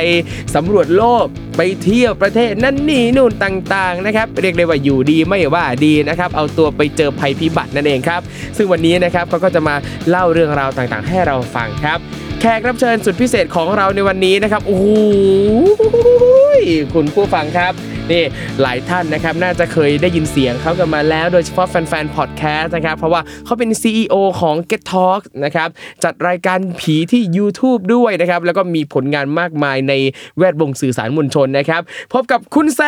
สำรวจโลกไปเที่ยวประเทศนั่นนี่นู่นต่างๆนะครับเรียกได้ว่าอยู่ดีไม่ว่าดีนะครับเอาตัวไปเจอภัยพิบัตินั่นเองครับซึ่งวันนี้นะครับเขาก็จะมาเล่าเรื่องราวต่างๆให้เราฟังครับแขกรับเชิญสุดพิเศษของเราในวันนี้นะครับโอ้โหคุณผู้ฟังครับนี่หลายท่านนะครับน่าจะเคยได้ยินเสียงเขากันมาแล้วโดยเฉพาะแฟนๆพอดแคสต์นะครับเพราะว่าเขาเป็น CEO ของ Get Talk นะครับจัดรายการผีที่ YouTube ด้วยนะครับแล้วก็มีผลงานมากมายในแวดวงสื่อสารมวลชนนะครับพบกับคุณแซ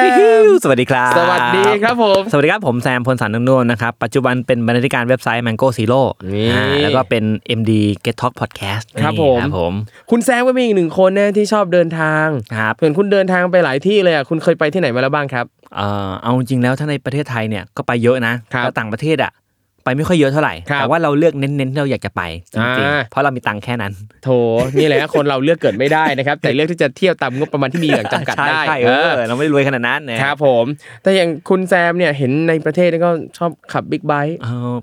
มสวัสดีครับสวัสดีครับผมสวัสดีครับผมแซมพลสารนุ่มๆนะครับปัจจุบันเป็นบรรณาธิการเว็บไซต์ Mango Zero แล้วก็เป็น MD Get Talk Podcast ครับผมคุณแซมก็มีอีก1คนนะที่ชอบเดินทางครับเพื่อนคุณเดินทางไปหลายที่เลยอ่ะคุณเคยไปที่ไหนมาแล้วบ้างครับเอาจริงแล้วถ้าในประเทศไทยเนี่ยก็ไปเยอะนะแต่ต่างประเทศอ่ะไปไม่ค่อยเยอะเท่าไหร่แต่ว่าเราเลือกเน้นๆที่เราอยากจะไปจริงๆเพราะเรามีตังค์แค่นั้นโถนี่แหละคนเราเลือกเกิดไม่ได้นะครับแต่เลือกที่จะเที่ยวตามงบประมาณที่มีอย่างจำกัดได้เราไม่รวยขนาดนั้นนะครับผมแต่อย่างคุณแซมเนี่ยเห็นในประเทศก็ชอบขับบิ๊กไบค์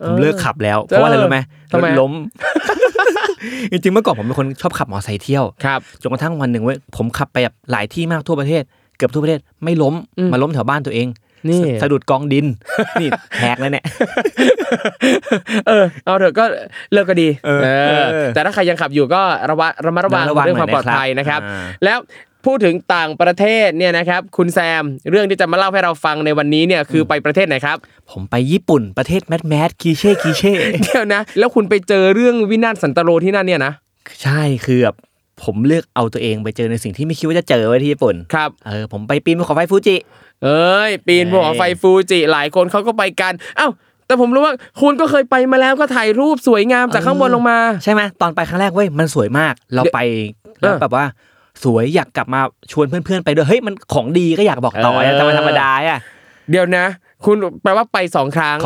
ผมเลิกขับแล้วเพราะอะไรรู้ไหมล้มจริงๆเมื่อก่อนผมเป็นคนชอบขับมอเตอร์ไซค์เที่ยวจนกระทั่งวันนึงเว้ยผมขับไปแบบหลายที่มากทั่วประเทศเกือบทั่วประเทศไม่ล้มมาล้มแถวบ้านตัวเองนี่สะดุดกองดินนี่แหกเลยเนี่ยเอาเถอะก็เลิกก็ดีแต่ถ้าใครยังขับอยู่ก็ระมัดระวังเรื่องความปลอดภัยนะครับแล้วพูดถึงต่างประเทศเนี่ยนะครับคุณแซมเรื่องที่จะมาเล่าให้เราฟังในวันนี้เนี่ยคือไปประเทศไหนครับผมไปญี่ปุ่นประเทศแมทคีเช่เดี๋ยวนะแล้วคุณไปเจอเรื่องวินาศสันตโลที่นั่นเนี่ยนะใช่คือแบบผมเลือกเอาตัวเองไปเจอในสิ่งที่ไม่คิดว่าจะเจอไว้ที่ญี่ปุ่นครับผมไปปีนภูเขาไฟฟูจิปีนภูเขาไฟฟูจิหลายคนเขาก็ไปกันอ้าวแต่ผมรู้ว่าคุณก็เคยไปมาแล้วก็ถ่ายรูปสวยงามจากข้างบนลงมาใช่ไหมตอนไปครั้งแรกเว้ยมันสวยมากเราไปแล้วแบบว่าสวยอยากกลับมาชวนเพื่อนๆไปด้วยเฮ้ยมันของดีก็อยากบอกต่อธรรมดาอ่ะเดี๋ยวนะคุณแปลว่าไป2 ครั้ง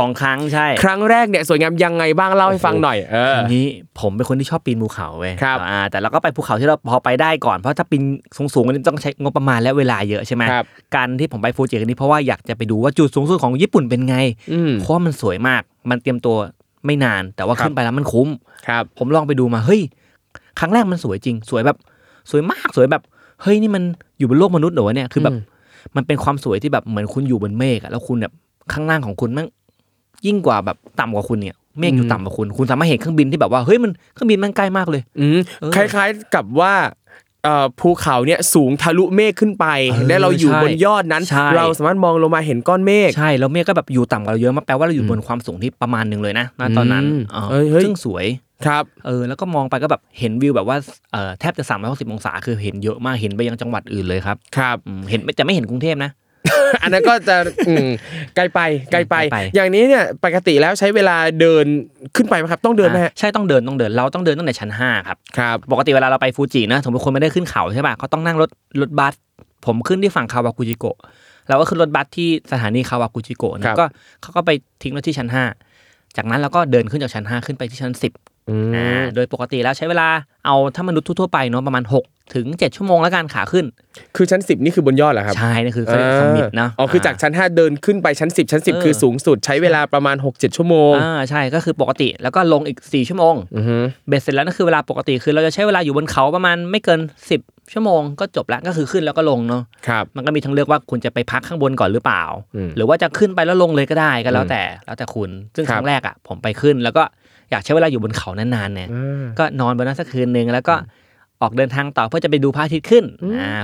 ใช่ครั้งแรกเนี่ยสวยงามยังไงบ้างเล่าให้ฟังหน่อยอย่างนี้ผมเป็นคนที่ชอบปีนภูเขาเว้ยแต่เราก็ไปภูเขาที่เราพอไปได้ก่อนเพราะถ้าปีนสูงๆมันต้องใช้งบประมาณและเวลาเยอะใช่มั้ยการที่ผมไปฟูจินี่เพราะว่าอยากจะไปดูว่าจุดสูงสุดของญี่ปุ่นเป็นไงเพราะมันสวยมากมันเตรียมตัวไม่นานแต่ว่าขึ้นไปแล้วมันคุ้มผมลองไปดูมาเฮ้ยครั้งแรกมันสวยจริงสวยแบบสวยมากสวยแบบเฮ้ยนี่มันอยู่บนโลกมนุษย์เหรอเนี่ยคือแบบมันเป็นความสวยที่แบบเหมือนคุณอยู่บนเมฆแล้วคุณแบบข้างล่างของคุณมันยิ่งกว่าแบบต่ำกว่าคุณเนี่ยเมฆอยู่ต่ำกว่าคุณสามารถเห็นเครื่องบินที่แบบว่าเฮ้ยมันเครื่องบินมันใกล้มากเลยคล้ายๆกับว่าภูเขาเนี่ยสูงทะลุเมฆขึ้นไปและเราอยู่บนยอดนั้นเราสามารถมองลงมาเห็นก้อนเมฆใช่แล้วเมฆก็แบบอยู่ต่ำกว่าเราเยอะมากแปลว่าเราอยู่บนความสูงที่ประมาณนึงเลยนะตอนนั้นซึ่งสวยครับแล้วก็มองไปก็แบบเห็นวิวแบบว่าแทบจะ360องศาคือเห็นเยอะมากเห็นไปยังจังหวัดอื่นเลยครับครับเห็นจะไม่เห็นกรุงเทพนะอันนั้นก็จะไกลไปอย่างนี้เนี่ยปกติแล้วใช้เวลาเดินขึ้นไปมั้ยครับต้องเดินมั้ยฮะใช่ต้องเดินเราต้องเดินตั้งแต่ชั้น5ครับครับปกติเวลาเราไปฟูจินะสมมุติคนไม่ได้ขึ้นเขาใช่ป่ะเขาต้องนั่งรถบัสผมขึ้นที่ฝั่งคาวากุจิโกะเราก็ขึ้นรถบัสที่สถานีคาวากุจิโกะนะก็เขาก็ไปทิ้งเราที่ชั้น5จากนั้นเราก็เดินขึ้นจากชั้น5ขึ้นไปที่ชั้น10โดยปกติแล้วใช้เวลาเอาถ้ามนุษย์ทั่วไปเนาะประมาณ6-7 ชั่วโมงแล้วกันขาขึ้นคือชั้น10นี่คือบนยอดเหรอครับใช่นี่คือเขาเรียกซัมมิตนะอ๋อคือจากชั้น5เดินขึ้นไปชั้น10ชั้น10คือสูงสุดใช้เวลาประมาณ 6-7 ชั่วโมงใช่ก็คือปกติแล้วก็ลงอีก4 ชั่วโมงเบ็ดเสร็จแล้วนั่นคือเวลาปกติคือเราจะใช้เวลาอยู่บนเขาประมาณไม่เกิน 10 ชั่วโมงก็จบแล้วก็คือขึ้นแล้วก็ลงเนาะมันก็มีทั้งเลือกว่าคุณจะไปพักข้างบนก่อนหรือเปล่าหรือว่าจะขึ้นไปแล้วลงเลยก็ได้ก็แล้วแต่คุณซึ่งครั้งแรกอ่ะผมไปขึ้นแล้วก็อยากใช้เวลาอยู่บนเขานานๆเนี่ยก็นอนบนนั้นสักคืนนึงแล้วก็ออกเดินทางต่อเพื่อจะไปดูพระอาทิตย์ขึ้น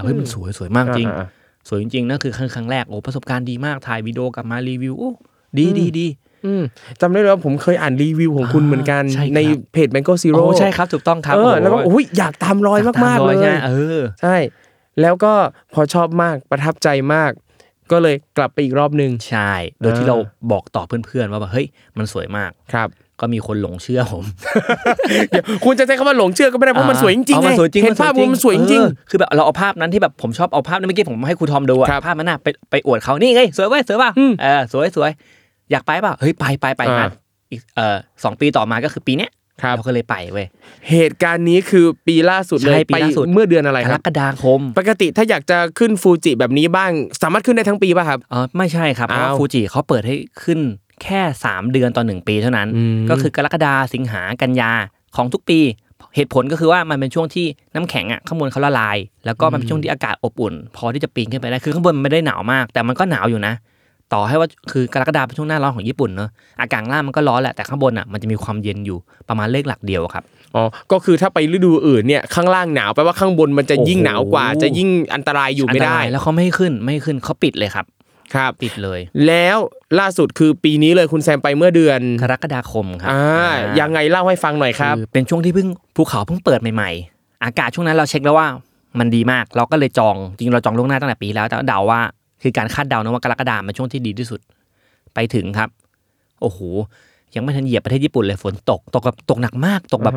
เฮ้ยมันสวยมากจริงสวยจริงๆนะคือครั้งแรกโอ้ประสบการณ์ดีมากถ่ายวิดีโอกลับมารีวิวโอ้ดีจำได้เลยว่าผมเคยอ่านรีวิวของคุณเหมือนกันในเพจ Mango Zero ใช่ครับถูกต้องครับแล้วก็อุ้ยอยากตามรอยมากๆเลยใช่แล้วก็พอชอบมากประทับใจมากก็เลยกลับไปอีกรอบนึงใช่โดยที่เราบอกต่อเพื่อนๆว่าเฮ้ยมันสวยมากครับก็มีคนหลงเชื่อผมคุณจะใช้คำว่าหลงเชื่อก็ไม่ได้เพราะมันสวยจริงๆไงเห็นภาพมันสวยจริงคือแบบเราเอาภาพนั้นที่แบบผมชอบเอาภาพนั้นเมื่อกี้ผมให้ครูทอมดูอะภาพนั้นน่ะไปอวดเขานี่ไงสวยเว้ยสวยป่ะสวยอยากไปป่ะเฮ้ยไปนะอีก2ปีต่อมาก็คือปีเนี้ยเราก็เลยไปเว้ยเหตุการณ์นี้คือปีล่าสุดเลยไปเมื่อเดือนอะไรครับกรกฎาคมปกติถ้าอยากจะขึ้นฟูจิแบบนี้บ้างสามารถขึ้นได้ทั้งปีป่ะครับอ๋อไม่ใช่ครับเพราะฟูจิเขาเปิดให้ขึ้นแค่3เดือนต่อ1ปีเท่านั้นก็คือกรกฎาคมสิงหาคมกันยาของทุกปีเหตุผลก็คือว่ามันเป็นช่วงที่น้ำแข็งอ่ะข้างบนเขาละลายแล้วก็มันเป็นช่วงที่อากาศอบอุ่นพอที่จะปีนขึ้นไปได้คือข้างบนมันไม่ได้หนาวมากแต่มันก็หนาวอยู่นะต่อให้ว่าคือกรกฎาคมเป็นช่วงหน้าร้อนของญี่ปุ่นเนอะอากาศล่างมันก็ร้อนแหละแต่ข้างบนอ่ะมันจะมีความเย็นอยู่ประมาณเลขหลักเดียวครับอ๋อก็คือถ้าไปฤดูอื่นเนี่ยข้างล่างหนาวแปลว่าข้างบนมันจะยิ่งหนาวกว่าจะยิ่งอันตรายอยู่ไม่ได้แล้วเขาไม่ขึ้นเขาปิดเลยครับปิดเลยแล้วล่าสุดคือปีนี้เลยคุณแซมไปเมื่อเดือนกรกฎาคมครับยังไงเล่าให้ฟังหน่อยครับเป็นช่วงที่ภูเขาเพิ่งเปิดใหม่ๆอากาศช่วงนั้นเราเช็คแล้วว่ามันดีมากเราก็เลยจองจริงเราจองล่วงหน้าตั้งแต่ปีแล้วแต่เดาว่าคือการคาดเดานะว่ากรกฎาคมเป็นช่วงที่ดีที่สุดไปถึงครับโอ้โหยังไม่ทันเหยียบประเทศญี่ปุ่นเลยฝนตกหนักมากตกแบ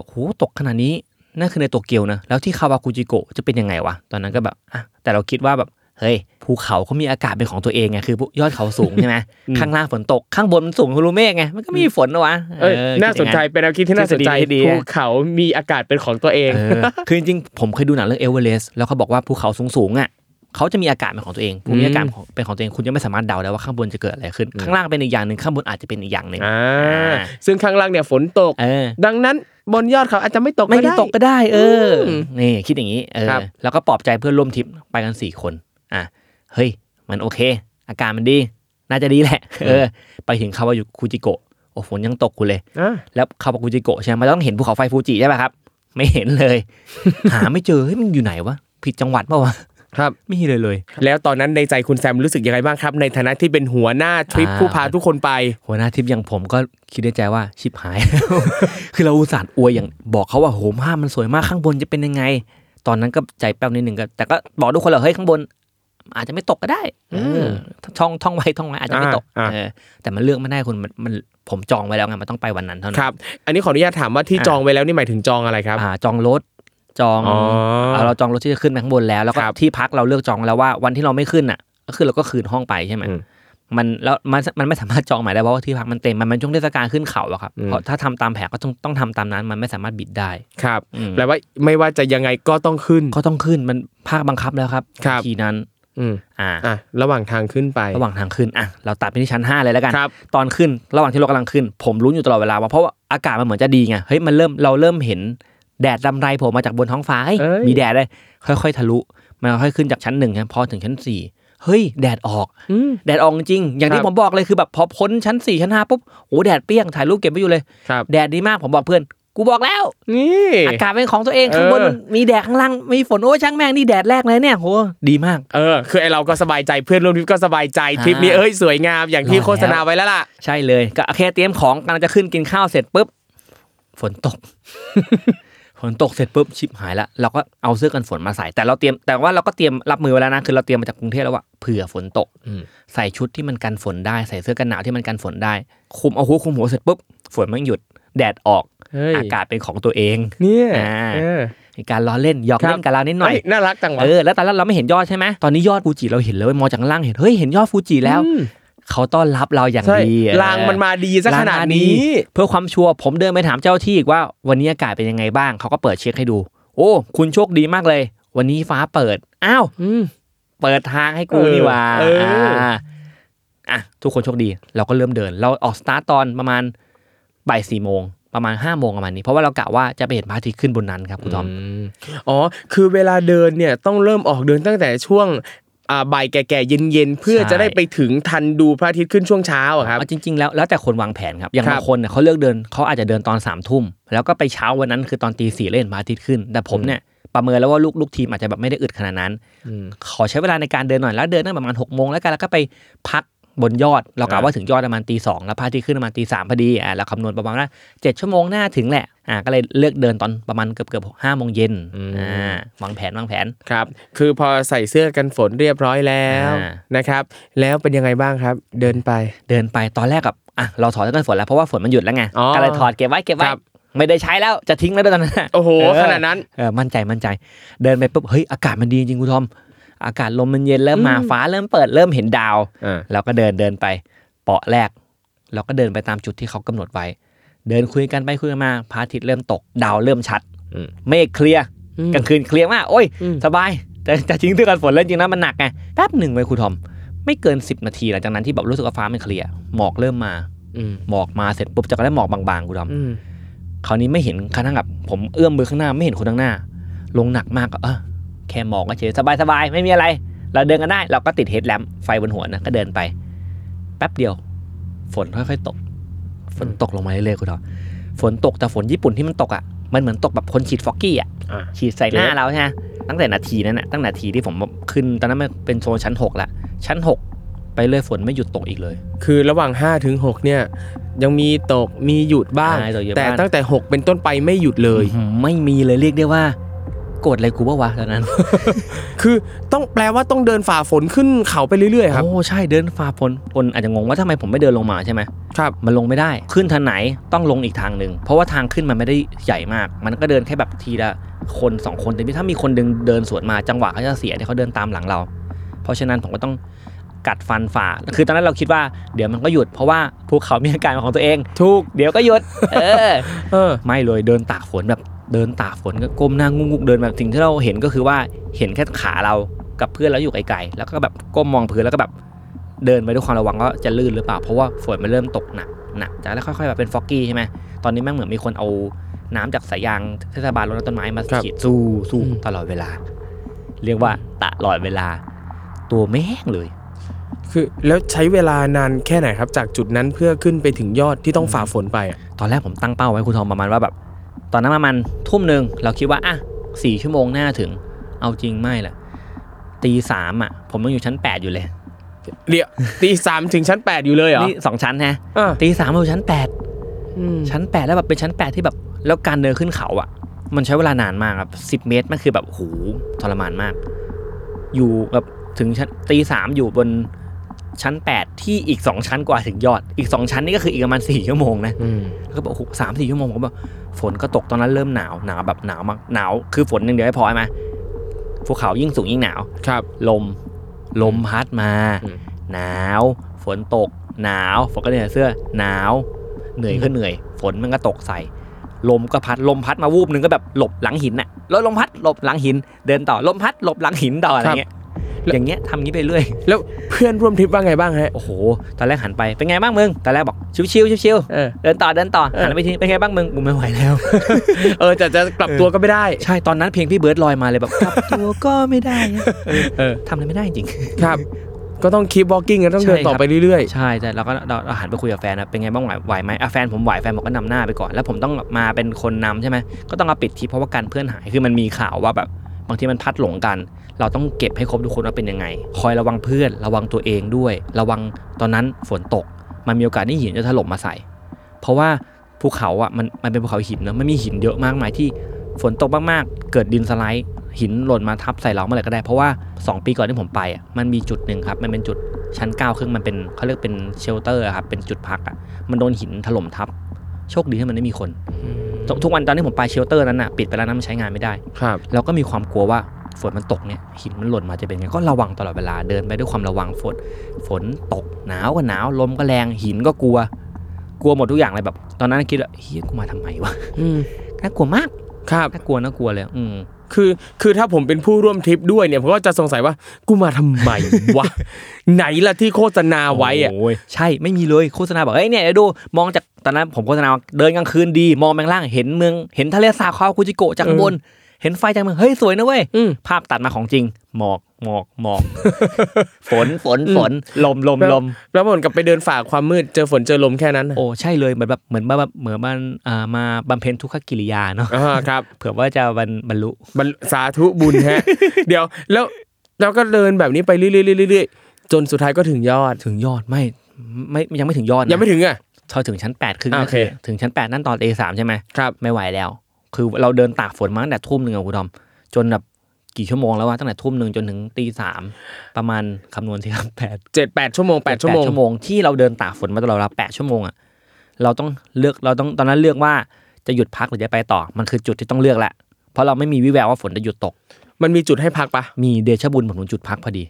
บโหตกขนาดนี้นั่นคือในโตเกียวนะแล้วที่คาวากุจิโกะจะเป็นยังไงวะตอนนั้นก็แบบอ่ะแต่เราคิดว่าแบบเฮ้ยภูเขาเขามีอากาศเป็นของตัวเองไงคือยอดเขาสูงใช่ไหมข้างล่างฝนตกข้างบนมันสูงทะลุเมฆไงมันก็มีฝนนะวะน่าสนใจเป็นแนวคิดที่น่าสนใจภูเขามีอากาศเป็นของตัวเองคือจริงๆผมเคยดูหนังเรื่องเอเวอเรสต์แล้วเขาบอกว่าภูเขาสูงๆอ่ะเขาจะมีอากาศเป็นของตัวเองภูมิอากาศเป็นของตัวเองคุณยังไม่สามารถเดาได้ว่าข้างบนจะเกิดอะไรขึ้นข้างล่างเป็นอีกอย่างนึงข้างบนอาจจะเป็นอีกอย่างนึงซึ่งข้างล่างเนี่ยฝนตกดังนั้นบนยอดเขาอาจจะไม่ตกก็ได้นี่คิดอย่างนี้แล้วก็ปลอบใจเพื่อนร่วมทริปไปกัน4คนอ่ะเฮ้ยมันโอเคอากาศมันดีน่าจะดีแหละไปถึงคาวากุจิโกะโอ้ฝนยังตกกูเลยแล้วคาวากุจิโกะใช่มั้ยต้องเห็นภูเขาไฟฟูจิใช่ป่ะครับไม่เห็นเลยหาไม่เจอเฮ้ยมันอยู่ไหนวะผิดจังหวัดป่ะวะครับไม่มีเลยแล้วตอนนั้นในใจคุณแซมรู้สึกยังไงบ้างครับในฐานะที่เป็นหัวหน้าทริปผู้พาทุกคนไปหัวหน้าทริปอย่างผมก็คิดในใจว่าชิบหาย คือเราอุตส่าห์อวยอย่างบอกเขาว่าโหภาพมันสวยมากข้างบนจะเป็นยังไงตอนนั้นก็ใจแป้วนิดนึงก็แต่ก็บอกทุกคนเลยเฮ้ยข้างบนอาจจะไม่ตกก็ได้ท่องไว้อาจจะไม่ตกแต่มันเลือกไม่ได้คุณมันผมจองไว้แล้วไงมันต้องไปวันนั้นเท่านั้นครับอันนี้ขออนุญาตถามว่าที่จองไว้แล้วนี่หมายถึงจองอะไรครับจองรถเราจองรถที่จะขึ้นไปข้างบนแล้วก็ที่พักเราเลือกจองแล้วว่าวันที่เราไม่ขึ้นอ่ะก็คือเราก็คืนห้องไปใช่ไหมมันไม่สามารถจองใหม่ได้เพราะว่าที่พักมันเต็มมันเป็นช่วงเทศกาลขึ้นเขาอะครับเพราะถ้าทำตามแผนก็ต้องทำตามนั้นมันไม่สามารถบิดได้ครับแปลว่าไม่ว่าจะยังไงก็ต้องขึ้นมันภาคบังคับแล้วครับทีนั้นระหว่างทางขึ้นไประหว่างทางขึ้นอ่ะเราตัดไปที่ชั้น5เลยแล้วกันตอนขึ้นระหว่างที่เรากำลังขึ้นผมรู้อยู่ตลอดเวลาว่าเพราะว่าอากาศมันเหมือนจะดีไงเฮ้ยมันเริ่มเห็นแดดลำไรผมมาจากบนท้องฟ้ามีแดดเลยค่อยๆทะลุมันค่อยขึ้นจากชั้น1ครับพอถึงชั้น4เฮ้ยแดดออกจริงอย่างที่ผมบอกเลยคือแบบพอพ้นชั้น4ชั้น5ปุ๊บโอ้แดดเปรี้ยงถ่ายรูปเก็บไว้อยู่เลยแดดดีมากผมบอกเพื่อนกูบอกแล้วนี่อากาศเป็นของตัวเองข้างบนมีแดดข้างล่างมีฝนโอ้ช่างแม่งนี่แดดแรกเลยเนี่ยโหดีมากคือไอเราก็สบายใจเพื่อนร่วมทริปก็สบายใจทริปนี้เอ้ยสวยงามอย่างที่โฆษณาไว้แล้วล่ะใช่เลยก็โอเคเตรียมของกำลังจะขึ้นกินข้าวเสร็จปุ๊บฝนตกเสร็จปุ๊บชิบหายแล้วเราก็เอาเสื้อกันฝนมาใส่แต่ว่าเราก็เตรียมรับมือไว้แล้วนะคือเราเตรียมมาจากกรุงเทพแล้วว่าเผื่อฝนตกใส่ชุดที่มันกันฝนได้ใส่เสื้อกันหนาวที่มันกันฝนได้คุมหัวเสร็จปุ๊บฝนมันหยุดแดดออกอากาศเป็นของตัวเองเนี่ยการล้อเล่นหยอกเล่นกับเรานิดหน่อยน่ารักจังวะแล้วตอนแรกเราไม่เห็นยอดใช่ไหมตอนนี้ยอดฟูจิเราเห็นเลยมองจากล่างเห็นเฮ้ยเห็นยอดฟูจิแล้วเขาต้อนรับเราอย่างดีรางมันมาดีซะขนาดนี้เพื่อความชัวร์ผมเดินไปถามเจ้าที่อีกว่าวันนี้อากาศเป็นยังไงบ้างเขาก็เปิดเช็คให้ดูโอ้คุณโชคดีมากเลยวันนี้ฟ้าเปิดอ้าวเปิดทางให้กูนี่ว่าทุกคนโชคดีเราก็เริ่มเดินเราออกสตาร์ตตอนประมาณบ่าย 4 โมง ประมาณ 5 โมงประมาณนี้เพราะว่าเรากะว่าจะไปเห็นพระอาทิตย์ขึ้นบนนั้นครับคุณทอมอ๋อคือเวลาเดินเนี่ยต้องเริ่มออกเดินตั้งแต่ช่วงบ่ายแก่ๆเย็นๆเพื่อจะได้ไปถึงทันดูพระอาทิตย์ขึ้นช่วงเช้าอ่ะครับจริงๆแล้วแต่คนวางแผนครับอย่างบางคนเนี่ยเค้าเลือกเดินเค้าอาจจะเดินตอน 3:00 นแล้วก็ไปเช้าวันนั้นคือตอน 4:00 นเล่นพระอาทิตย์ขึ้นแต่ผมเนี่ยประเมินแล้วว่าลูกทีมอาจจะแบบไม่ได้อึดขนาดนั้นขอใช้เวลาในการเดินหน่อยแล้วเดินตั้งประมาณ 6:00 นแล้วกันแล้วก็ไปพักบนยอดเรากะว่าถึงยอดประมาณ 2:00 นแล้วพระอาทิตย์ขึ้นประมาณ 3:00 นพอดีเราคำนวณประมาณว่า 7 ชั่วโมงหน้าถึงแหละก็เลยเลือกเดินตอนประมาณเกือบๆ 5:00 นวางแผนครับคือพอใส่เสื้อกันฝนเรียบร้อยแล้วนะครับแล้วเป็นยังไงบ้างครับเดินไปตอนแรกกับเราถอดเสื้อกันฝนแล้วเพราะว่าฝนมันหยุดแล้วไงก็เลยถอดเก็บไว้ไม่ได้ใช้แล้วจะทิ้งแล้วตอนนั้นโอ้โหขนาดนั้นมั่นใจเดินไปปุ๊บเฮ้ยอากาศมันดีจริงคุณทอมอากาศลมมันเย็นเริ่มมาฟ้าเริ่มเปิดเริ่มเห็นดาวเราก็เดินไปเปาะแรกเราก็เดินไปตามจุดที่เขากำหนดไว้เดินคุยกันไปคุยกันมาพระอาทิตย์เริ่มตกดาวเริ่มชัดเมฆเคลียร์กลางคืนเคลียร์มากโอ้ยสบายแต่ทิ้งเสื้อกันฝนเล่นจริงนะมันหนักไงแป๊บหนึ่งไว้คุณทอมไม่เกิน10 นาทีหลังจากนั้นที่แบบรู้สึกว่าฟ้ามันเคลียร์หมอกเริ่มมาหมอกมาเสร็จปุ๊บจะก็ได้หมอกบางๆคุณทอมคราวนี้ไม่เห็นข้างหน้ากับผมเอื้อมมือข้างหน้าไม่เห็นคนข้างหน้าลงหนักมากก็แค่มองก็เฉยสบายๆไม่มีอะไรเราเดินกันได้เราก็ติดเฮดแลมป์ไฟบนหัวนะก็เดินไปแป๊บเดียวฝนค่อยๆตกฝนตกลงมาเรื่อยๆคุณทอมฝนตกแต่ฝนญี่ปุ่นที่มันตกอ่ะมันเหมือนตกแบบคนฉีดฟอกกี้อ่ะฉีดใส่หน้าเราใช่ไหมตั้งแต่นาทีนั้นนะตั้งนาทีที่ผมขึ้นตอนนั้นมันเป็นโซนชั้น6ละชั้น6ไปเลยฝนไม่หยุดตกอีกเลยคือระหว่าง5ถึง6เนี่ยยังมีตกมีหยุดบ้างแต่ตั้งแต่6เป็นต้นไปไม่หยุดเลยไม่มีเลยเรียกได้ว่าโกรธอะไรกูบ้าวะตอนนั้นคือต้องแปลว่าต้องเดินฝ่าฝนขึ้นเขาไปเรื่อยๆครับโอ้ใช่เดินฝ่าฝนคนอาจจะงงว่าทำไมผมไม่เดินลงมาใช่ไหมครับมันลงไม่ได้ขึ้นทางไหนต้องลงอีกทางนึงเพราะว่าทางขึ้นมันไม่ได้ใหญ่มากมันก็เดินแค่แบบทีละคน2คนแต่ถ้ามีคนดึงเดินสวนมาจังหวะเขาจะเสียที่เขาเดินตามหลังเราเพราะฉะนั้นผมก็ต้องกัดฟันฝ่าคือตอนนั้นเราคิดว่าเดี๋ยวมันก็หยุดเพราะว่าภูเขามีอาการของตัวเองถูกเดี๋ยวก็หยุดไม่เลยเดินตากฝนแบบเดินตากฝนก็ก้มหน้างุกๆเดินแบบสิ่งที่เราเห็นก็คือว่าเห็นแค่ขาเรากับเพื่อนเราอยู่ไกลๆแล้วก็แบบก้มมองพื้นแล้วก็แบบเดินไปด้วยความระวังว่าจะลื่นหรือเปล่าเพราะว่าฝนมันเริ่มตกหนักจากแล้วค่อยๆแบบเป็นฟอกกี้ใช่ไหมตอนนี้แม่งเหมือนมีคนเอาน้ำจากสายยางเทศบาลรดต้นไม้มาฉีดสู้ตลอดเวลาเรียกว่าตลอดเวลาตัวไม่แห้งเลยคือแล้วใช้เวลานานแค่ไหนครับจากจุดนั้นเพื่อขึ้นไปถึงยอดที่ต้องฝ่าฝนไปตอนแรกผมตั้งเป้าไว้คุณทองประมาณว่าแบบตอนนั้นประมาณ 20:00 นเราคิดว่า4 ชั่วโมงหน้าถึงเอาจริงไม่ล่ะ 3:00 นผมยังอยู่ชั้น8อยู่เลยเดี๋ยว 3:00 นถึงชั้น8อยู่เลยเหรอนี่2ชั้นฮะ 3:00 นอยู่ชั้น8ชั้น8แล้วแบบเป็นชั้น8ที่แบบแล้วการเดินขึ้นเขาอ่ะมันใช้เวลานานมากครับ10 เมตรมันคือแบบโหทรมานมากอยู่แบบถึงชั้น 3:00 นอยู่บนชั้น8ที่อีก2ชั้นกว่าถึงยอดอีก2ชั้นนี่ก็คืออีกประมาณ4ชั่วโมงนะก็บอก 3-4 ชั่วโมงผมบอกฝนก็ตกตอนนั้นเริ่มหนาวแบบหนาวมากหนาวคือฝนอย่างเดียวไม่พอใช่มั้ยภูเขายิ่งสูงยิ่งหนาวครับลมพัดมาหนาวฝนตกหนาวฝนก็เนี่ยเสื้อหนาวเหนื่อยก็เหนื่อยฝนมันก็ตกใส่ลมพัดมาวูบนึงก็แบบหลบหลังหินน่ะแล้วลมพัดหลบหลังหินเดินต่อลมพัดหลบหลังหินต่ออะไรเงี้ยอย่างเงี้ยทำงี้ไปเรื่อยแล้วเพื่อนร่วมทริปว่าไงบ้างฮะโอ้โหตอนแรกหันไปเป็นไงบ้างมึงตอนแรกบอกชิวๆเดินต่อหันไปทีเป็นไงบ้างมึงกูไม่ไหวแล้ว จะกลับตัวก็ไม่ได้ใช่ตอนนั้นเพียงพี่เบิร์ดลอยมาเลยแบบกลับตัวก็ไม่ได้ทำอะไรไม่ได้จริงครับก็ต้องคีปวอล์กกิ้งต้องเดินต่อไปเรื่อยๆใช่แต่เราก็เราหันไปคุยกับแฟนนะเป็นไงบ้างไหวไหมแฟนผมไหวแฟนบอกก็นำหน้าไปก่อนแล้วผมต้องมาเป็นคนนำใช่ไหมก็ต้องมาปิดทริปเพราะว่าการเพื่อนหายคือมันมีข่าวว่าแบบบางทีมันพัดหลงกันเราต้องเก็บให้ครบทุกคนว่าเป็นยังไงคอยระวังเพื่อนระวังตัวเองด้วยระวังตอนนั้นฝนตกมันมีโอกาสที่หินจะถล่มมาใส่เพราะว่าภูเขาอ่ะมันเป็นภูเขาหินนะมันมีหินเยอะมากมายที่ฝนตกมากๆเกิดดินสไลด์หินหล่นมาทับใส่เราเมื่อไหร่ก็ได้เพราะว่า2 ปีก่อนที่ผมไปอ่ะมันมีจุดนึงครับมันเป็นจุดชั้น9ครึ่งมันเป็นเค้าเรียกเป็นเชลเตอร์ครับเป็นจุดพักอ่ะมันโดนหินถล่มทับโชคดีที่มันไม่มีคนทุกวันตอนที่ผมไปเชลเตอร์นั้นน่ะปิดไปแล้วนะมันใช้งานไม่ได้ครับเราก็มีความกลัวว่าฝนมันตกเนี่ยหินมันหล่นมาจะเป็นไงก็ระวังตลอดเวลาเดินไปด้วยความระวังฝนตกหนาวก็หนาวลมก็แรงหินก็กลัวหมดทุกอย่างเลยแบบตอนนั้นคิดว่าเฮ้ยกูมาทำไมวะน่ากลัวมากครับน่ากลัวเลยคือถ้าผมเป็นผู้ร่วมทริปด้วยเนี่ยผมก็จะสงสัยว่ากูมาทำไมวะไหนล่ะที่โฆษณาไว้อ่ะใช่ไม่มีเลยโฆษณาบอกเฮ้ยเนี่ยดูมองจาก ตอนนั้นผมโฆษณาเดินกลางคืนดีมองแมงล่างเห็นเมืองเห็นทะเลสาบคาวคุจิโกะจากบนเห็นไฟจากเมืองเฮ้ยสวยนะเว้ยภาพตัดมาของจริงหมอก ฝนลมแล้วเหมือนกับไปเดินฝ่าความมืดเจอฝนเจอลมแค่นั้นโอ้ใช่เลยเหมือนบ้านมาบำเพ็ญทุกขกิริยาเนาะครับเผื่อว่าจะบรรลุสาธุบุญฮะเดี๋ยวแล้วก็เดินแบบนี้ไปเรื่อยๆๆจนสุดท้ายก็ถึงยอดไม่ยังไม่ถึงยอดยังไม่ถึงอ่ะพอถึงชั้น8ครึ่งนะถึงชั้น8นั่นตอน A3 ใช่มั้ยครับไม่ไหวแล้วคือเราเดินตากฝนมาตั้งแต่ 20:00 นอ่ะคุณดอมจนแบบกี่ชั่วโมงแล้ววะตั้งแต่ 20:00 นจนถึง 3:00 นประมาณคำนวณที่ครับ8ชั่วโมง8ชั่วโมงที่เราเดินตากฝนมาตลอดเวลา8ชั่วโมงอ่ะเราต้องตอนนั้นเลือกว่าจะหยุดพักหรือจะไปต่อมันคือจุดที่ต้องเลือกแหละเพราะเราไม่มีวิแววว่าฝนจะหยุดตกมันมีจุดให้พักปะมีเดชบุญผมถึงจุดพักพอดี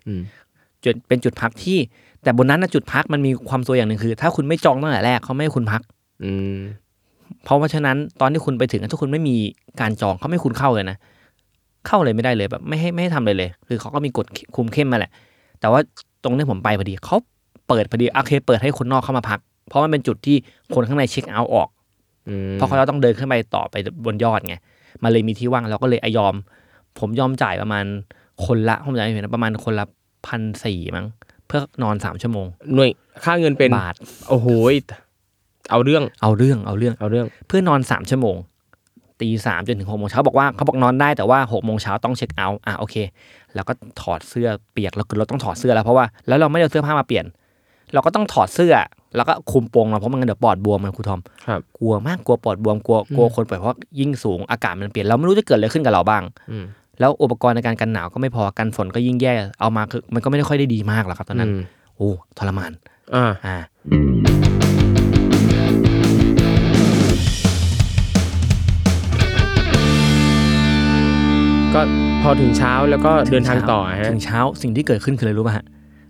เป็นจุดพักที่แต่บนนั้นนะจุดพักมันมีความซวยอย่างนึงคือถ้าคุณไม่จองตั้งแต่แรกเขาไม่ให้คุณพักเพราะว่าฉะนั้นตอนที่คุณไปถึงถ้าคุณไม่มีการจองเขาไม่ให้คุณเข้าเลยนะเข้าเลยไม่ได้เลยแบบไม่ให้ทำเลยคือเขาก็มีกฎคุมเข้มมาแหละแต่ว่าตรงนี้ผมไปพอดีเขาเปิดพอดีโอเคเปิดให้คนนอกเข้ามาพักเพราะมันเป็นจุดที่คนข้างในเช็คเอาท์ออกเพราะเขาต้องเดินขึ้นไปต่อไปบนยอดไงมันเลยมีที่ว่างเราก็เลยยอมผมยอมจ่ายประมาณคนละผมจำไม่ผิดนะประมาณคนละ 1,400 มั้งเพื่อนอน3ชั่วโมงหน่วยค่าเงินเป็นบาทโอ้โหเอาเรื่องเพื่อนอน3ชั่วโมง 3:00 นจนถึง 6:00 นบอกว่าเขาบอกนอนได้แต่ว่า 6:00 นต้องเช็คเอาท์อ่ะโอเคแล้วก็ถอดเสื้อเปียกแล้วเราต้องถอดเสื้อแล้วเพราะว่าแล้วเราไม่ได้เอาเสื้อผ้ามาเปลี่ยนเราก็ต้องถอดเสื้อแล้วก็คุมโปงมาเพราะมันเดี๋ยวปอดบวมนะครูทอมครับกลัวมากกลัวปอดบวมกลัวคนป่วยเพราะยิ่งสูงอากาศมันเปลี่ยนเราไม่รู้จะเกิดอะไรขึ้นกับเราบ้างแล้วอุปกรณ์ในการกันหนาวก็ไม่พอกันฝนก็ยิ่งแย่เอามาคือมันก็ไม่ได้ค่อยได้ดีมากหรอกครับตอนนั้นโอ้ทรมานก็พอถึงเช้าแล้วก็เดินทางต่อฮะถึงเช้าสิ่งที่เกิดขึ้นคืออะไรรู้ป่ะฮะ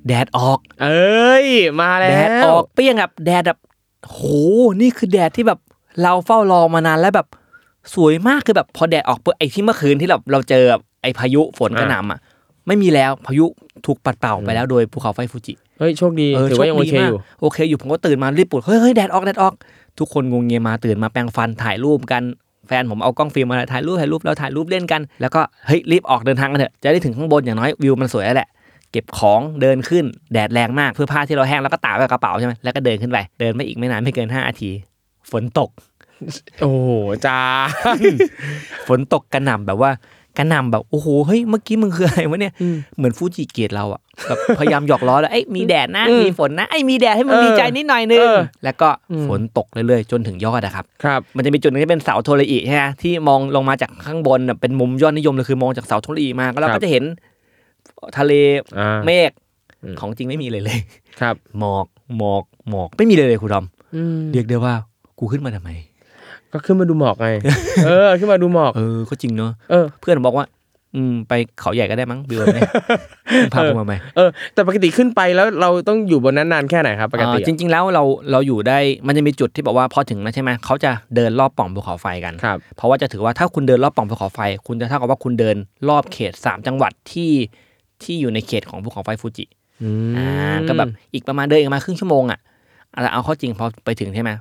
แดดออกเอ้ยมาแล้วแดดออกเปรี้ยงแบบแดดแบบโหนี่คือแดดที่แบบเราเฝ้ารอมานานแล้วแบบสวยมากคือแบบพอแดดออกปุ๊บไอ้ที่เมื่อคืนที่เราเจอไอ้พายุฝนกระหน่ำอ่ะไม่มีแล้วพายุถูกปัดเป่าไปแล้วโดยภูเขาไฟฟูจิเฮ้ยโชคดีถือว่ายังโอเคอยู่ผมก็ตื่นมารีบปลุกเฮ้ยแดดออกทุกคนงงเงียมาตื่นมาแปรงฟันถ่ายรูปกันแฟนผมเอากล้องฟิล์มมาถ่ายรูปแล้วถ่ายรูปเล่นกันแล้วก็เฮ้ยรีบออกเดินทางกันเถอะจะได้ถึงข้างบนอย่างน้อยวิวมันสวยแล้วแหละเก็บของเดินขึ้นแดดแรงมากเพื่อผ้าที่เราแห้งแล้วก็ตากไว้กระเป๋าใช่มั้ยแล้วก็เดินขึ้นไปเดินไม่อีกไม่นานไม่เกิน5นาทีฝนตกโอ้โหจ้าฝนตกกระหน่ำแบบโอ้โหเฮ้ยเมื่อกี้มึงคืออะไรวะเนี่ยเหมือนฟูจิเกลียดเราอ่ะแบบพยายามหยอกล้อแล้วเอ้ยมีแดดนะมีฝนนะไอ้มีแดดให้มันดีใจนิดหน่อยนึงแล้วก็ฝนตกเรื่อยๆจนถึงยอดอะครับครับมันจะมีจุดนึงที่เป็นเสาโทริอิใช่มั้ยที่มองลงมาจากข้างบนน่ะเป็นมุมยอดนิยมเลยคือมองจากเสาโทริอิมาแล้วก็จะเห็นทะเลเมฆของจริงไม่มีเลยครับหมอกไม่มีเลยครูดอมเรียกได้ว่ากูขึ้นมาทำไมก็ขึ้นมาดูหมอกไงขึ้นมาดูหมอกก็จริงเนาะเพื่อนบอกว่าไปเขาใหญ่ก็ได้มั้งบิวเนี่ยพาผมมาไหมแต่ปกติขึ้นไปแล้วเราต้องอยู่บนนั้นนานแค่ไหนครับปกติจริงๆแล้วเราอยู่ได้มันจะมีจุดที่บอกว่าพอถึงนะใช่ไหมเขาจะเดินรอบปล่องภูเขาไฟกันเพราะว่าจะถือว่าถ้าคุณเดินรอบปล่องภูเขาไฟคุณจะเท่ากับว่าคุณเดินรอบเขต3จังหวัดที่อยู่ในเขตของภูเขาไฟฟูจิก็แบบอีกประมาณเดินอีกมาครึ่งชั่วโมงอ่ะแล้วเอาเข้าจริงพอไปถึงใช่ไหม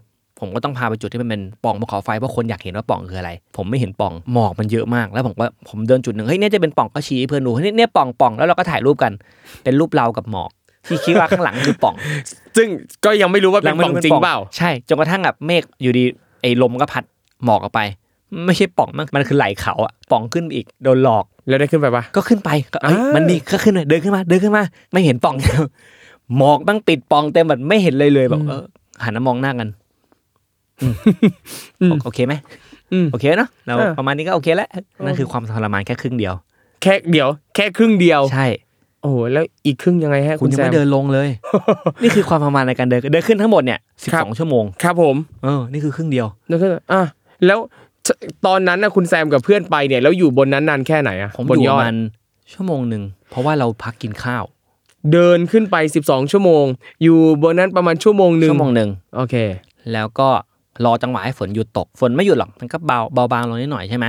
ผมก็ต้องพาไปจุดที่มันเป็นปล่องภูเขาไฟเพราะคนอยากเห็นว่าปล่องคืออะไรผมไม่เห็นปล่องหมอกมันเยอะมากแล้วผมเดินจุดนึงเฮ้ยเนี่ยจะเป็นปล่องก็ชี้ให้เพื่อนดูเนี่ยปล่องแล้วเราก็ถ่ายรูปกันเป็นรูปเรากับหมอกที่คิดว่าข้างหลังคือปล่องซึ่งก็ยังไม่รู้ว่าเป็นปล่องจริงเปล่าใช่จนกระทั่งแบบเมฆอยู่ดีไอ้ลมก็พัดหมอกออกไปไม่ใช่ปล่องมันคือไหลเขาอะปล่องขึ้นอีกโดนหลอกแล้วได้ขึ้นไปปะก็ขึ้นไปก็มันนี่ก็ขึ้นเดินขึ้นมาไม่เห็นปล่องหมอกบังปิดปล่องเต็มหมดไม่เห็นเลยแบบหันมามองหน้ากันโอเคไหมโอเคเนาะเราประมาณนี้ก็โอเคแล้วนั่นคือความทรมานแค่ครึ่งเดียวใช่โอ้โหแล้วอีกครึ่งยังไงฮะคุณยังไม่เดินลงเลยนี่คือความทรมานในการเดินขึ้นทั้งหมดเนี่ย12ชั่วโมงครับผมนี่คือครึ่งเดียวแล้วก็แล้วตอนนั้นนะคุณแซมกับเพื่อนไปเนี่ยแล้วอยู่บนนั้นนานแค่ไหนอ่ะผมอยู่ประมาณชั่วโมงนึงเพราะว่าเราพักกินข้าวเดินขึ้นไป12ชั่วโมงอยู่บนนั้นประมาณชั่วโมงนึงโอเคแล้วก็รอจังหวะให้ฝนหยุดตกฝนไม่หยุดหรอกมันก็เบาบางลงนิดหน่อยใช่ไหม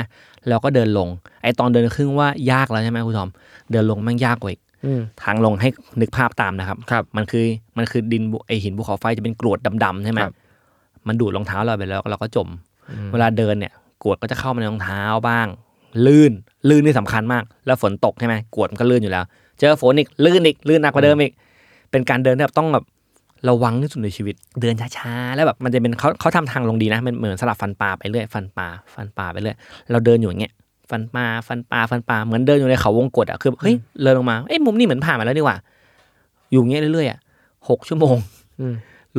แล้วก็เดินลงไอตอนเดินครึ่งว่ายากแล้วใช่ไหมคุณทอมเดินลงมันยากกว่าอีกทางลงให้นึกภาพตามนะครับมันคือดินไอหินภูเขาไฟจะเป็นกรวดดำๆใช่ไหม มันดูดรองเท้าเราไปแล้วเราก็จมเวลาเดินเนี่ยกรวดก็จะเข้ามาในรองเท้าบ้างลื่นนี่สำคัญมากแล้วฝนตกใช่ไหมกรวดมันก็ลื่นอยู่แล้วเจอฝนอีกลื่นหนักกว่าเดิมอีกเป็นการเดินที่แบบต้องแบบระวังที่สุดในชีวิตเดินช้าๆแล้วแบบมันจะเป็นเขาทำทางลงดีนะมันเหมือนสลับฟันปลาไปเรื่อยเราเดินอยู่อย่างเงี้ยฟันปลาเหมือนเดินอยู่ในเขาวงกฏอ่ะคือเฮ้ยเดินลงมาเอ้ยมุมนี้เหมือนผ่านมาแล้วนี่หว่าอยู่เงี้ยเรื่อยๆอ่ะ6ชั่วโมง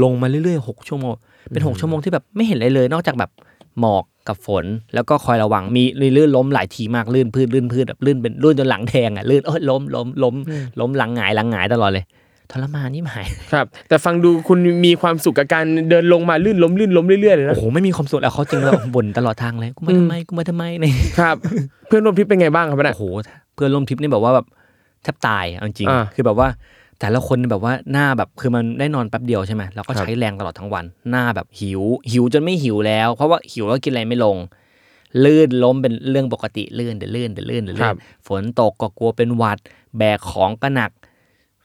ลงมาเรื่อยๆ6ชั่วโมงเป็น6ชั่วโมงที่แบบไม่เห็นอะไรเลยนอกจากแบบหมอกกับฝนแล้วก็คอยระวังมีลื่นล้มหลายทีมากลื่นพืชแบบลื่นเป็นลื่นจนหลังแทงอ่ะลื่นโอ๊ยล้มหลังหงายตลอดเลยทรมานนี่หมายครับแต่ฟังดูคุณมีความสุขกับการเดินลงมาลื่นล้มเรื่อยๆเลยนะโอ้โหไม่มีความสุขแล้วเขาจริงแล้วบ่นตลอดทางเลยกูมาทำไมนี่ครับเพื่อนร่วมทริปเป็นไงบ้างครับเนี่ยโอ้โหเพื่อนร่วมทริปนี่แบบว่าแบบแทบตายเอาจริงคือแบบว่าแต่ละคนแบบว่าหน้าแบบคือมันได้นอนแป๊บเดียวใช่ไหมแล้วก็ใช้แรงตลอดทั้งวันหน้าแบบหิวจนไม่หิวแล้วเพราะว่าหิวแล้วกินอะไรไม่ลงลื่นล้มเป็นเรื่องปกติลื่นฝนตกก็กลัวเป็นหวัดแบกของก็หนัก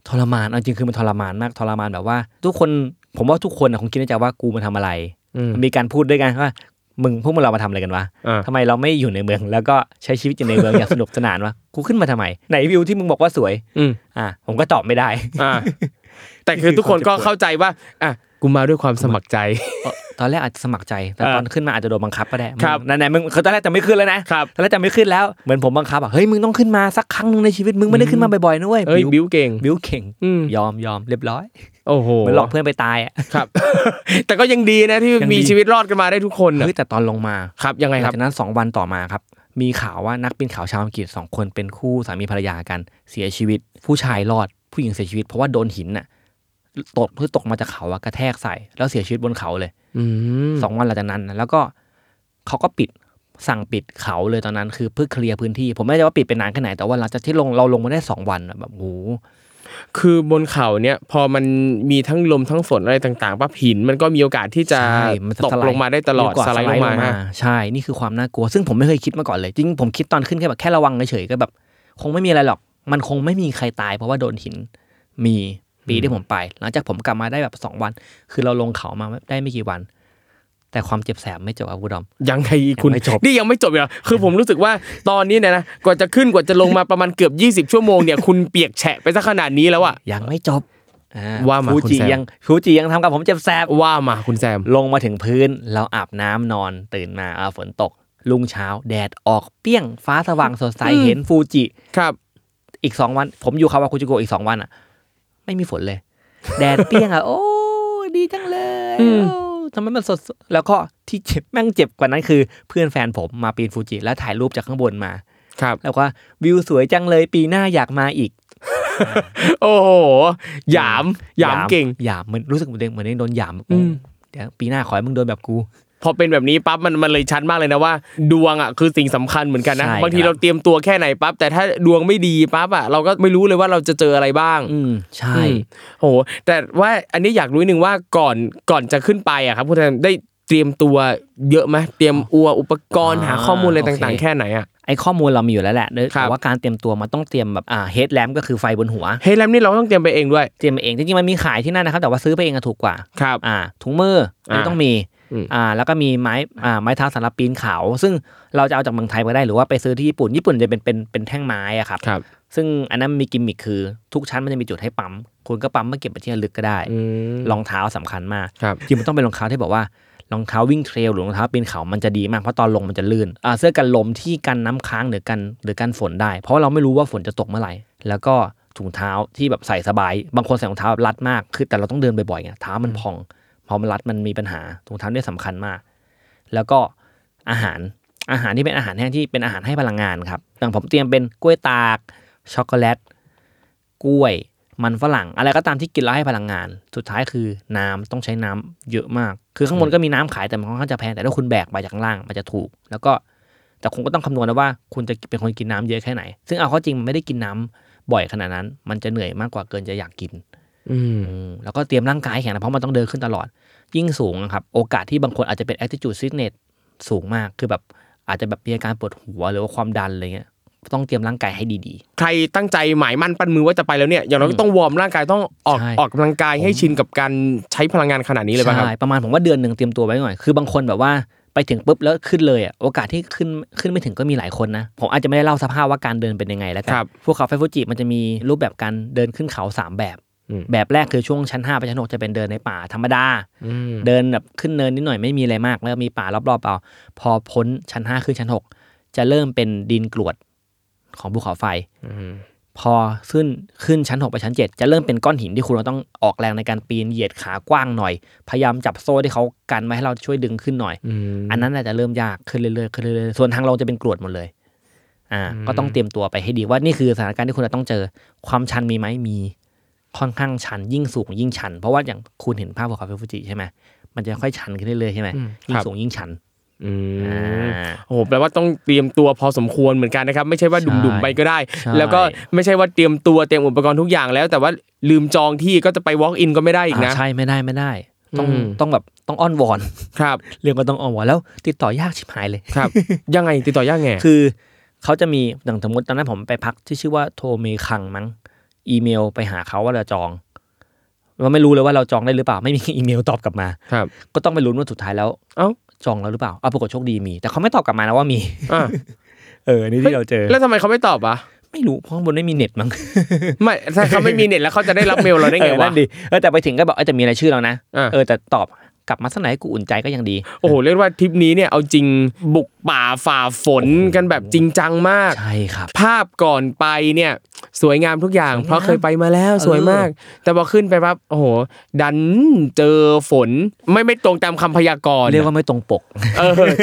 ทรมานจริงคือมันทรมานมากทรมานแบบว่าทุกคนผมว่าทุกคนคงคิดในใจว่ากูมาทำอะไรมีการพูดด้วยกันว่าพวกมึงเรามาทำอะไรกันวะทำไมเราไม่อยู่ในเมืองแล้วก็ใช้ชีวิตอยู่ในเมือง อย่างสนุกสนานวะกูขึ้นมาทำไมไหนวิวที่มึงบอกว่าสวยผมก็ตอบไม่ได้ แต่คือ ทุกคนก็เข้าใจว่ากูมาด้วยความสมัครใจ ตอนแรกอาจจะสมัครใจแต่ตอนขึ้นมาอาจจะโดนบังคับก็ได้ไหนมึงเขาตอนแรกจะไม่ขึ้นแล้วนะตอนแรกจะไม่ขึ้นแล้วเหมือนผมบังคับเฮ้ยมึงต้องขึ้นมาสักครั้งนึงในชีวิตมึงไม่ได้ขึ้นมาบ่อยๆนะเว้ยบิ้วเก่งยอมเรียบร้อยโอ้โหเหมือนหลอกเพื่อนไปตายอ่ะครับแต่ก็ยังดีนะที่มีชีวิตรอดกันมาได้ทุกคนเฮ้ยแต่ตอนลงมาครับยังไงครับจากนั้น2วันต่อมาครับมีข่าวว่านักปีนเขาชาวอังกฤษ2คนเป็นคู่สามีภรรยากันเสียชีวิตผู้ชายรอดผู้หญิงเสียชีวิตเพราะว่าโดนหินน่ะตกมาจากเขากระแทกใส่แล้วเสียชีวิตบนเขาเลย2วันหลังจากนั้นแล้วก็เขาก็สั่งปิดเขาเลยตอนนั้นคือเพื่อเคลียร์พื้นที่ผมไม่ได้ว่าปิดไปนานแค่ไหนแต่ว่าหลังจากที่เราลงมาได้2วันแบบโหคือบนเขาเนี่ยพอมันมีทั้งลมทั้งฝนอะไรต่างๆปั๊บหินมันก็มีโอกาสที่จะตกลงมาได้ตลอดสไลด์ลงมาใช่นี่คือความน่ากลัวซึ่งผมไม่เคยคิดมาก่อนเลยจริงผมคิดตอนขึ้นแค่ระวังเฉยๆก็แบบคงไม่มีอะไรหรอกมันคงไม่มีใครตายเพราะว่าโดนหินมีปีที่ผมไปหลังจากผมกลับมาได้แบบ2วันคือเราลงเขามาได้ไม่กี่วันแต่ความเจ็บแสบไม่จบครับคุณดอมยังไงคุณนี่ยังไม่จบเลยคือผมรู้สึกว่าตอนนี้เนี่ยนะกว่าจะขึ้นกว่าจะลงมาประมาณเกือบ20ชั่วโมงเนี่ยคุณเปียกแฉะไปซะขนาดนี้แล้วอ่ะยังไม่จบว่ามาคุณแซมฟูจิยังทำกับผมเจ็บแสบว่ามาคุณแซมลงมาถึงพื้นเราอาบน้ำนอนตื่นมาฝนตกรุ่งเช้าแดดออกเปี้ยงฟ้าสว่างสดใสเห็นฟูจิครับอีก2วันผมอยู่คาวาคุจิโกะอีก2วันอ่ะไม่มีฝนเลยแดดเปี้ยงอ่ะโอ้ดีจังเลยทำไมมันสดแล้วก็ที่เจ็บแม่งเจ็บกว่านั้นคือเพื่อนแฟนผมมาปีนฟูจิแล้วถ่ายรูปจากข้างบนมาครับแล้วก็วิวสวยจังเลยปีหน้าอยากมาอีกโอ้โหหยามเก่งหยามมันรู้สึกเหมือนโดนหยามเดี๋ยวปีหน้าขอให้มึงโดนแบบกูพอเป็นแบบนี้ปั๊บมันเลยชัดมากเลยนะว่าดวงอ่ะคือสิ่งสำคัญเหมือนกันนะบางทีเราเตรียมตัวแค่ไหนปั๊บแต่ถ้าดวงไม่ดีปั๊บอ่ะเราก็ไม่รู้เลยว่าเราจะเจออะไรบ้างใช่โหแต่ว่าอันนี้อยากรู้นึงว่าก่อนจะขึ้นไปอ่ะครับคุณได้เตรียมตัวเยอะมั้ยเตรียมอุปกรณ์หาข้อมูลอะไรต่างๆแค่ไหนอ่ะไอ้ข้อมูลเรามีอยู่แล้วแหละแต่ว่าการเตรียมตัวมันต้องเตรียมแบบเฮดแลมป์ก็คือไฟบนหัวเฮดแลมป์นี่เราต้องเตรียมไปเองด้วยเตรียมเองจริงๆมันมีขายที่นั่นนะครับแต่ว่าซื้อไปเองอ่ะถูกกว่าครับถุงมือต้องมีแล้วก็มีไม้เท้าสำหรับปีนเขาซึ่งเราจะเอาจากเมืองไทยมาได้หรือว่าไปซื้อที่ญี่ปุ่นจะเป็นแท่งไม้อ่ะครับซึ่งอันนั้นมีกิมมิคคือทุกชั้นมันจะมีจุดให้ปั๊มคุณก็ปั๊มมาเก็บไปที่ลึกก็ได้รองเท้าสำคัญมากจริงมันต้องเป็นรองเท้าที่บอกว่ารองเท้าวิ่งเทรลหรือรองเท้าปีนเขามันจะดีมากเพราะตอนลงมันจะลื่นเสื้อกันลมที่กันน้ำค้างหรือกันฝนได้เพราะเราไม่รู้ว่าฝนจะตกเมื่อไหร่แล้วก็ถุงเท้าที่แบบใส่สบายบางคนใส่รองเท้าแบบรัดมากคือแต่เราต้องเดินบ่อยๆไงเท้ามันพองพอมันรัดมันมีปัญหาถุงเท้าเนี่ยสำคัญมากแล้วก็อาหารที่เป็นอาหารแห้งที่เป็นอาหารให้พลังงานครับอย่างผมเตรียมเป็นกล้วยตากช็อกโกแลตกล้วยมันฝรั่งอะไรก็ตามที่กินแล้วให้พลังงานสุดท้ายคือน้ำต้องใช้น้ำเยอะมากคือข้างบนก็มีน้ำขายแต่มันค่อนข้างจะแพงแต่ถ้าคุณแบกไปจากข้างล่างมันจะถูกแล้วก็แต่คุณก็ต้องคำนวณนะว่าคุณจะเป็นคนกินน้ำเยอะแค่ไหนซึ่งเอาเข้าจริงมันไม่ได้กินน้ำบ่อยขนาดนั้นมันจะเหนื่อยมากกว่าเกินจะอยากกินแล้วก็เตรียมร่างกายแข็งนะเพราะมันต้องเดินขึ้นตลอดยิ่งสูงครับโอกาสที่บางคนอาจจะเป็น attitude sickness สูงมากคือแบบอาจจะแบบมีอาการปวดหัวหรือว่าความดันอะไรเงี้ย ต้องเตรียมร่างกายให้ดีๆใครตั้งใจหมายมั่นปั้นมือว่าจะไปแล้วเนี่ยอย่างน้อยก็ต้องวอร์มร่างกายต้องออกกำลังกายให้ชินกับการใช้พลังงานขนาดนี้เลยป่ะครับใช่ประมาณผมว่าเดือนนึงเตรียมตัวไว้หน่อยคือบางคนแบบว่าไปถึงปุ๊บแล้วขึ้นเลยอ่ะโอกาสที่ขึ้นไม่ถึงก็มีหลายคนนะผมอาจจะไม่ได้เล่าสภาพว่าการเดินเป็นยังไงแล้วกันพวกเขาไฟฟูจิมันจะมีรูปแบบการเดินขึ้นเขา3แบบแรกคือช่วงชั้น5ไปชั้น6จะเป็นเดินในป่าธรรมดาเดินแบบขึ้นเนินนิดหน่อยไม่มีอะไรมากแล้วมีป่ารอบๆเอาพอพ้นชั้น5ขึ้นชั้น6จะเริ่มเป็นดินกรวดของภูเขาไฟพอขึ้นชั้น6ไปชั้น7จะเริ่มเป็นก้อนหินที่คุณเราต้องออกแรงในการปีนเหยียดขากว้างหน่อยพยายามจับโซ่ที่เขากันไว้ให้เราช่วยดึงขึ้นหน่อยอันนั้นอาจจะเริ่มยากขึ้นเรื่อยๆขึ้นเรื่อยๆส่วนทางลงจะเป็นกรวดหมดเลยก็ต้องเตรียมตัวไปให้ดีว่านี่คือสถานการณ์ที่คุณจะต้องเจอความชันมีไหมมีค่อนข้างชันยิ่งสูงยิ่งชันเพราะว่าอย่างคุณเห็นภาพภูเขาไฟฟูจิใช่ไหมมันจะค่อยชันขึ้นเรื่อยๆใช่ไหมยิ่งสูงยิ่งชันโอ้โหแปลว่าต้องเตรียมตัวพอสมควรเหมือนกันนะครับไม่ใช่ว่าดุ่มๆไปก็ได้แล้วก็ไม่ใช่ว่าเตรียมตัวเตรียมอุปกรณ์ทุกอย่างแล้วแต่ว่าลืมจองที่ก็จะไป walk in ก็ไม่ได้อีกนะใช่ไม่ได้ต้องแบบต้องอ้อนวอนครับเรียกว่าต้องอ้อนวอนแล้วติดต่อยากชิบหายเลยครับยังไงติดต่อยากไงคือเขาจะมีอย่างสมมติตอนนั้นผมไปพักที่ชื่อว่าโทเมคังมั้งอีเมลไปหาเขาว่าเราจองเราไม่รู้เลยว่าเราจองได้หรือเปล่าไม่มีอีเมลตอบกลับมาก็ต้องไปลุ้นว่าสุดท้ายแล้วเอ้าจองแล้วหรือเปล่าปรากฏโชคดีมีแต่เขาไม่ตอบกลับมานะว่ามีนี่ที่เราเจอแล้วทำไมเขาไม่ตอบวะไม่รู้เพราะบนไม่มีเน็ตมั้งไม่ถ้าเขาไม่มีเน็ตแล้วเขาจะได้รับเมลเราได้ไงวะนั่นดิแต่ไปถึงก็บอกจะมีอะไรชื่อเรานะแต่ตอบกลับมาสักไหนกูอุ่นใจก็ยังดีโอ้โหเรียกว่าทริปนี้เนี่ยเอาจริงบุกป่าฝ่าฝนกันแบบจริงจังมากใช่ครับภาพก่อนไปเนี่ยสวยงามทุกอย่างเพราะเคยไปมาแล้วสวยมากแต่พอขึ้นไปปั๊บโอ้โหดันเจอฝนไม่ตรงตามคำพยากรณ์เรียกว่าไม่ตรงปก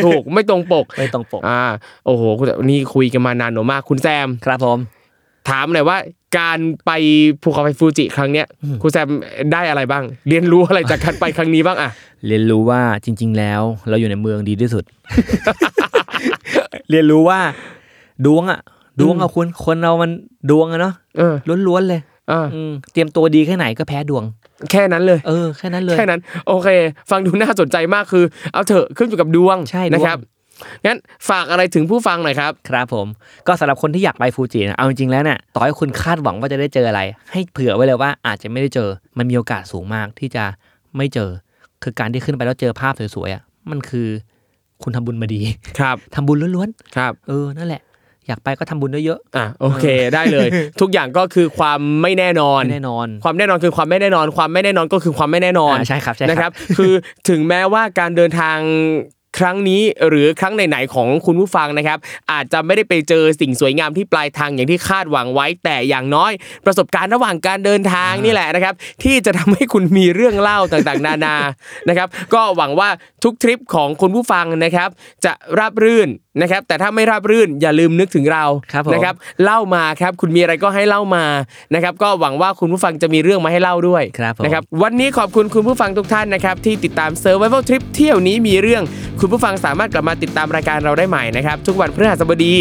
ถูกไม่ตรงปกไม่ตรงปกโอ้โหนี่คุยกันมานานมากคุณแซมครับผมถามหน่อยว่าการไปภูเขาไฟฟูจิครั้งเนี้ยคุณแซมได้อะไรบ้างเรียนรู้อะไรจากการไปครั้งนี้บ้างอะเรียนรู้ว่าจริงๆแล้วเราอยู่ในเมืองดีที่สุดเรียนรู้ว่าดวงอะคนเรามันดวงอะเนาะล้วนๆเลยเตรียมตัวดีแค่ไหนก็แพ้ดวงแค่นั้นเลยแค่นั้นเลยแค่นั้นโอเคฟังดูน่าสนใจมากคือเอาเถอะขึ้นอยู่กับดวงนะครับงั้นฝากอะไรถึงผู้ฟังหน่อยครับครับผมก็สำหรับคนที่อยากไปฟูจินะเอาจริงๆแล้วเนี่ยต่อให้คุณคาดหวังว่าจะได้เจออะไรให้เผื่อไว้เลยว่าอาจจะไม่ได้เจอมันมีโอกาสสูงมากที่จะไม่เจอคือการที่ขึ้นไปแล้วเจอภาพสวยๆอ่ะมันคือคุณทำบุญมาดีครับทำบุญล้วนๆครับนั่นแหละอยากไปก็ทำบุญเยอะๆโอเคได้เลยทุกอย่างก็คือความไม่แน่นอนความแน่นอนคือความไม่แน่นอนความไม่แน่นอนก็คือความไม่แน่นอนใช่ครับใช่นะครับคือถึงแม้ว่าการเดินทางครั้งนี้หรือครั้งไหนๆของคุณผู้ฟังนะครับอาจจะไม่ได้ไปเจอสิ่งสวยงามที่ปลายทางอย่างที่คาดหวังไว้แต่อย่างน้อยประสบการณ์ระหว่างการเดินทางนี่แหละนะครับที่จะทำให้คุณมีเรื่องเล่าต่างๆนานานะครับก็หวังว่าทุกทริปของคุณผู้ฟังนะครับจะราบรื่นนะครับแต่ถ้าไม่ราบรื่นอย่าลืมนึกถึงเรานะครับเล่ามาครับคุณมีอะไรก็ให้เล่ามานะครับก็หวังว่าคุณผู้ฟังจะมีเรื่องมาให้เล่าด้วยนะครับวันนี้ขอบคุณคุณผู้ฟังทุกท่านนะครับที่ติดตาม Survival Trip เที่ยวนี้มีเรื่องคุณผู้ฟังสามารถกลับมาติดตามรายการเราได้ใหม่นะครับทุกวันพฤหัสบดี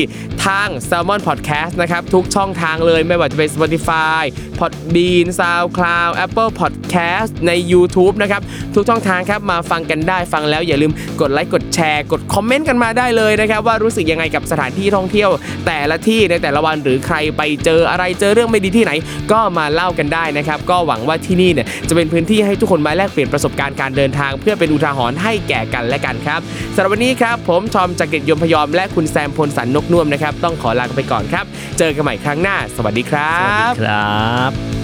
ทาง SALMON PODCAST นะครับทุกช่องทางเลยไม่ว่าจะเป็น Spotify Podbean SoundCloud Apple Podcast ใน YouTube นะครับทุกช่องทางครับมาฟังกันได้ฟังแล้วอย่าลืมกดไลค์กดแชร์กดคอมเมนต์กันมาได้เลยนะครับว่ารู้สึกยังไงกับสถานที่ท่องเที่ยวแต่ละที่ในแต่ละวันหรือใครไปเจออะไรเจอเรื่องไม่ดีที่ไหนก็มาเล่ากันได้นะครับก็หวังว่าที่นี่เนี่ยจะเป็นพื้นที่ให้ทุกคนมาแลกเปลี่ยนประสบการณ์การเดินทางเพื่อเป็นอุทาหรณ์ให้แก่กันและกันครับสำหรับวันนี้ครับผมทอมจากเกตยมพยอมและคุณแซมพลสันนกนุ่มนะครับต้องขอลาไปก่อนครับเจอกันใหม่ครั้งหน้าสวัสดีครับ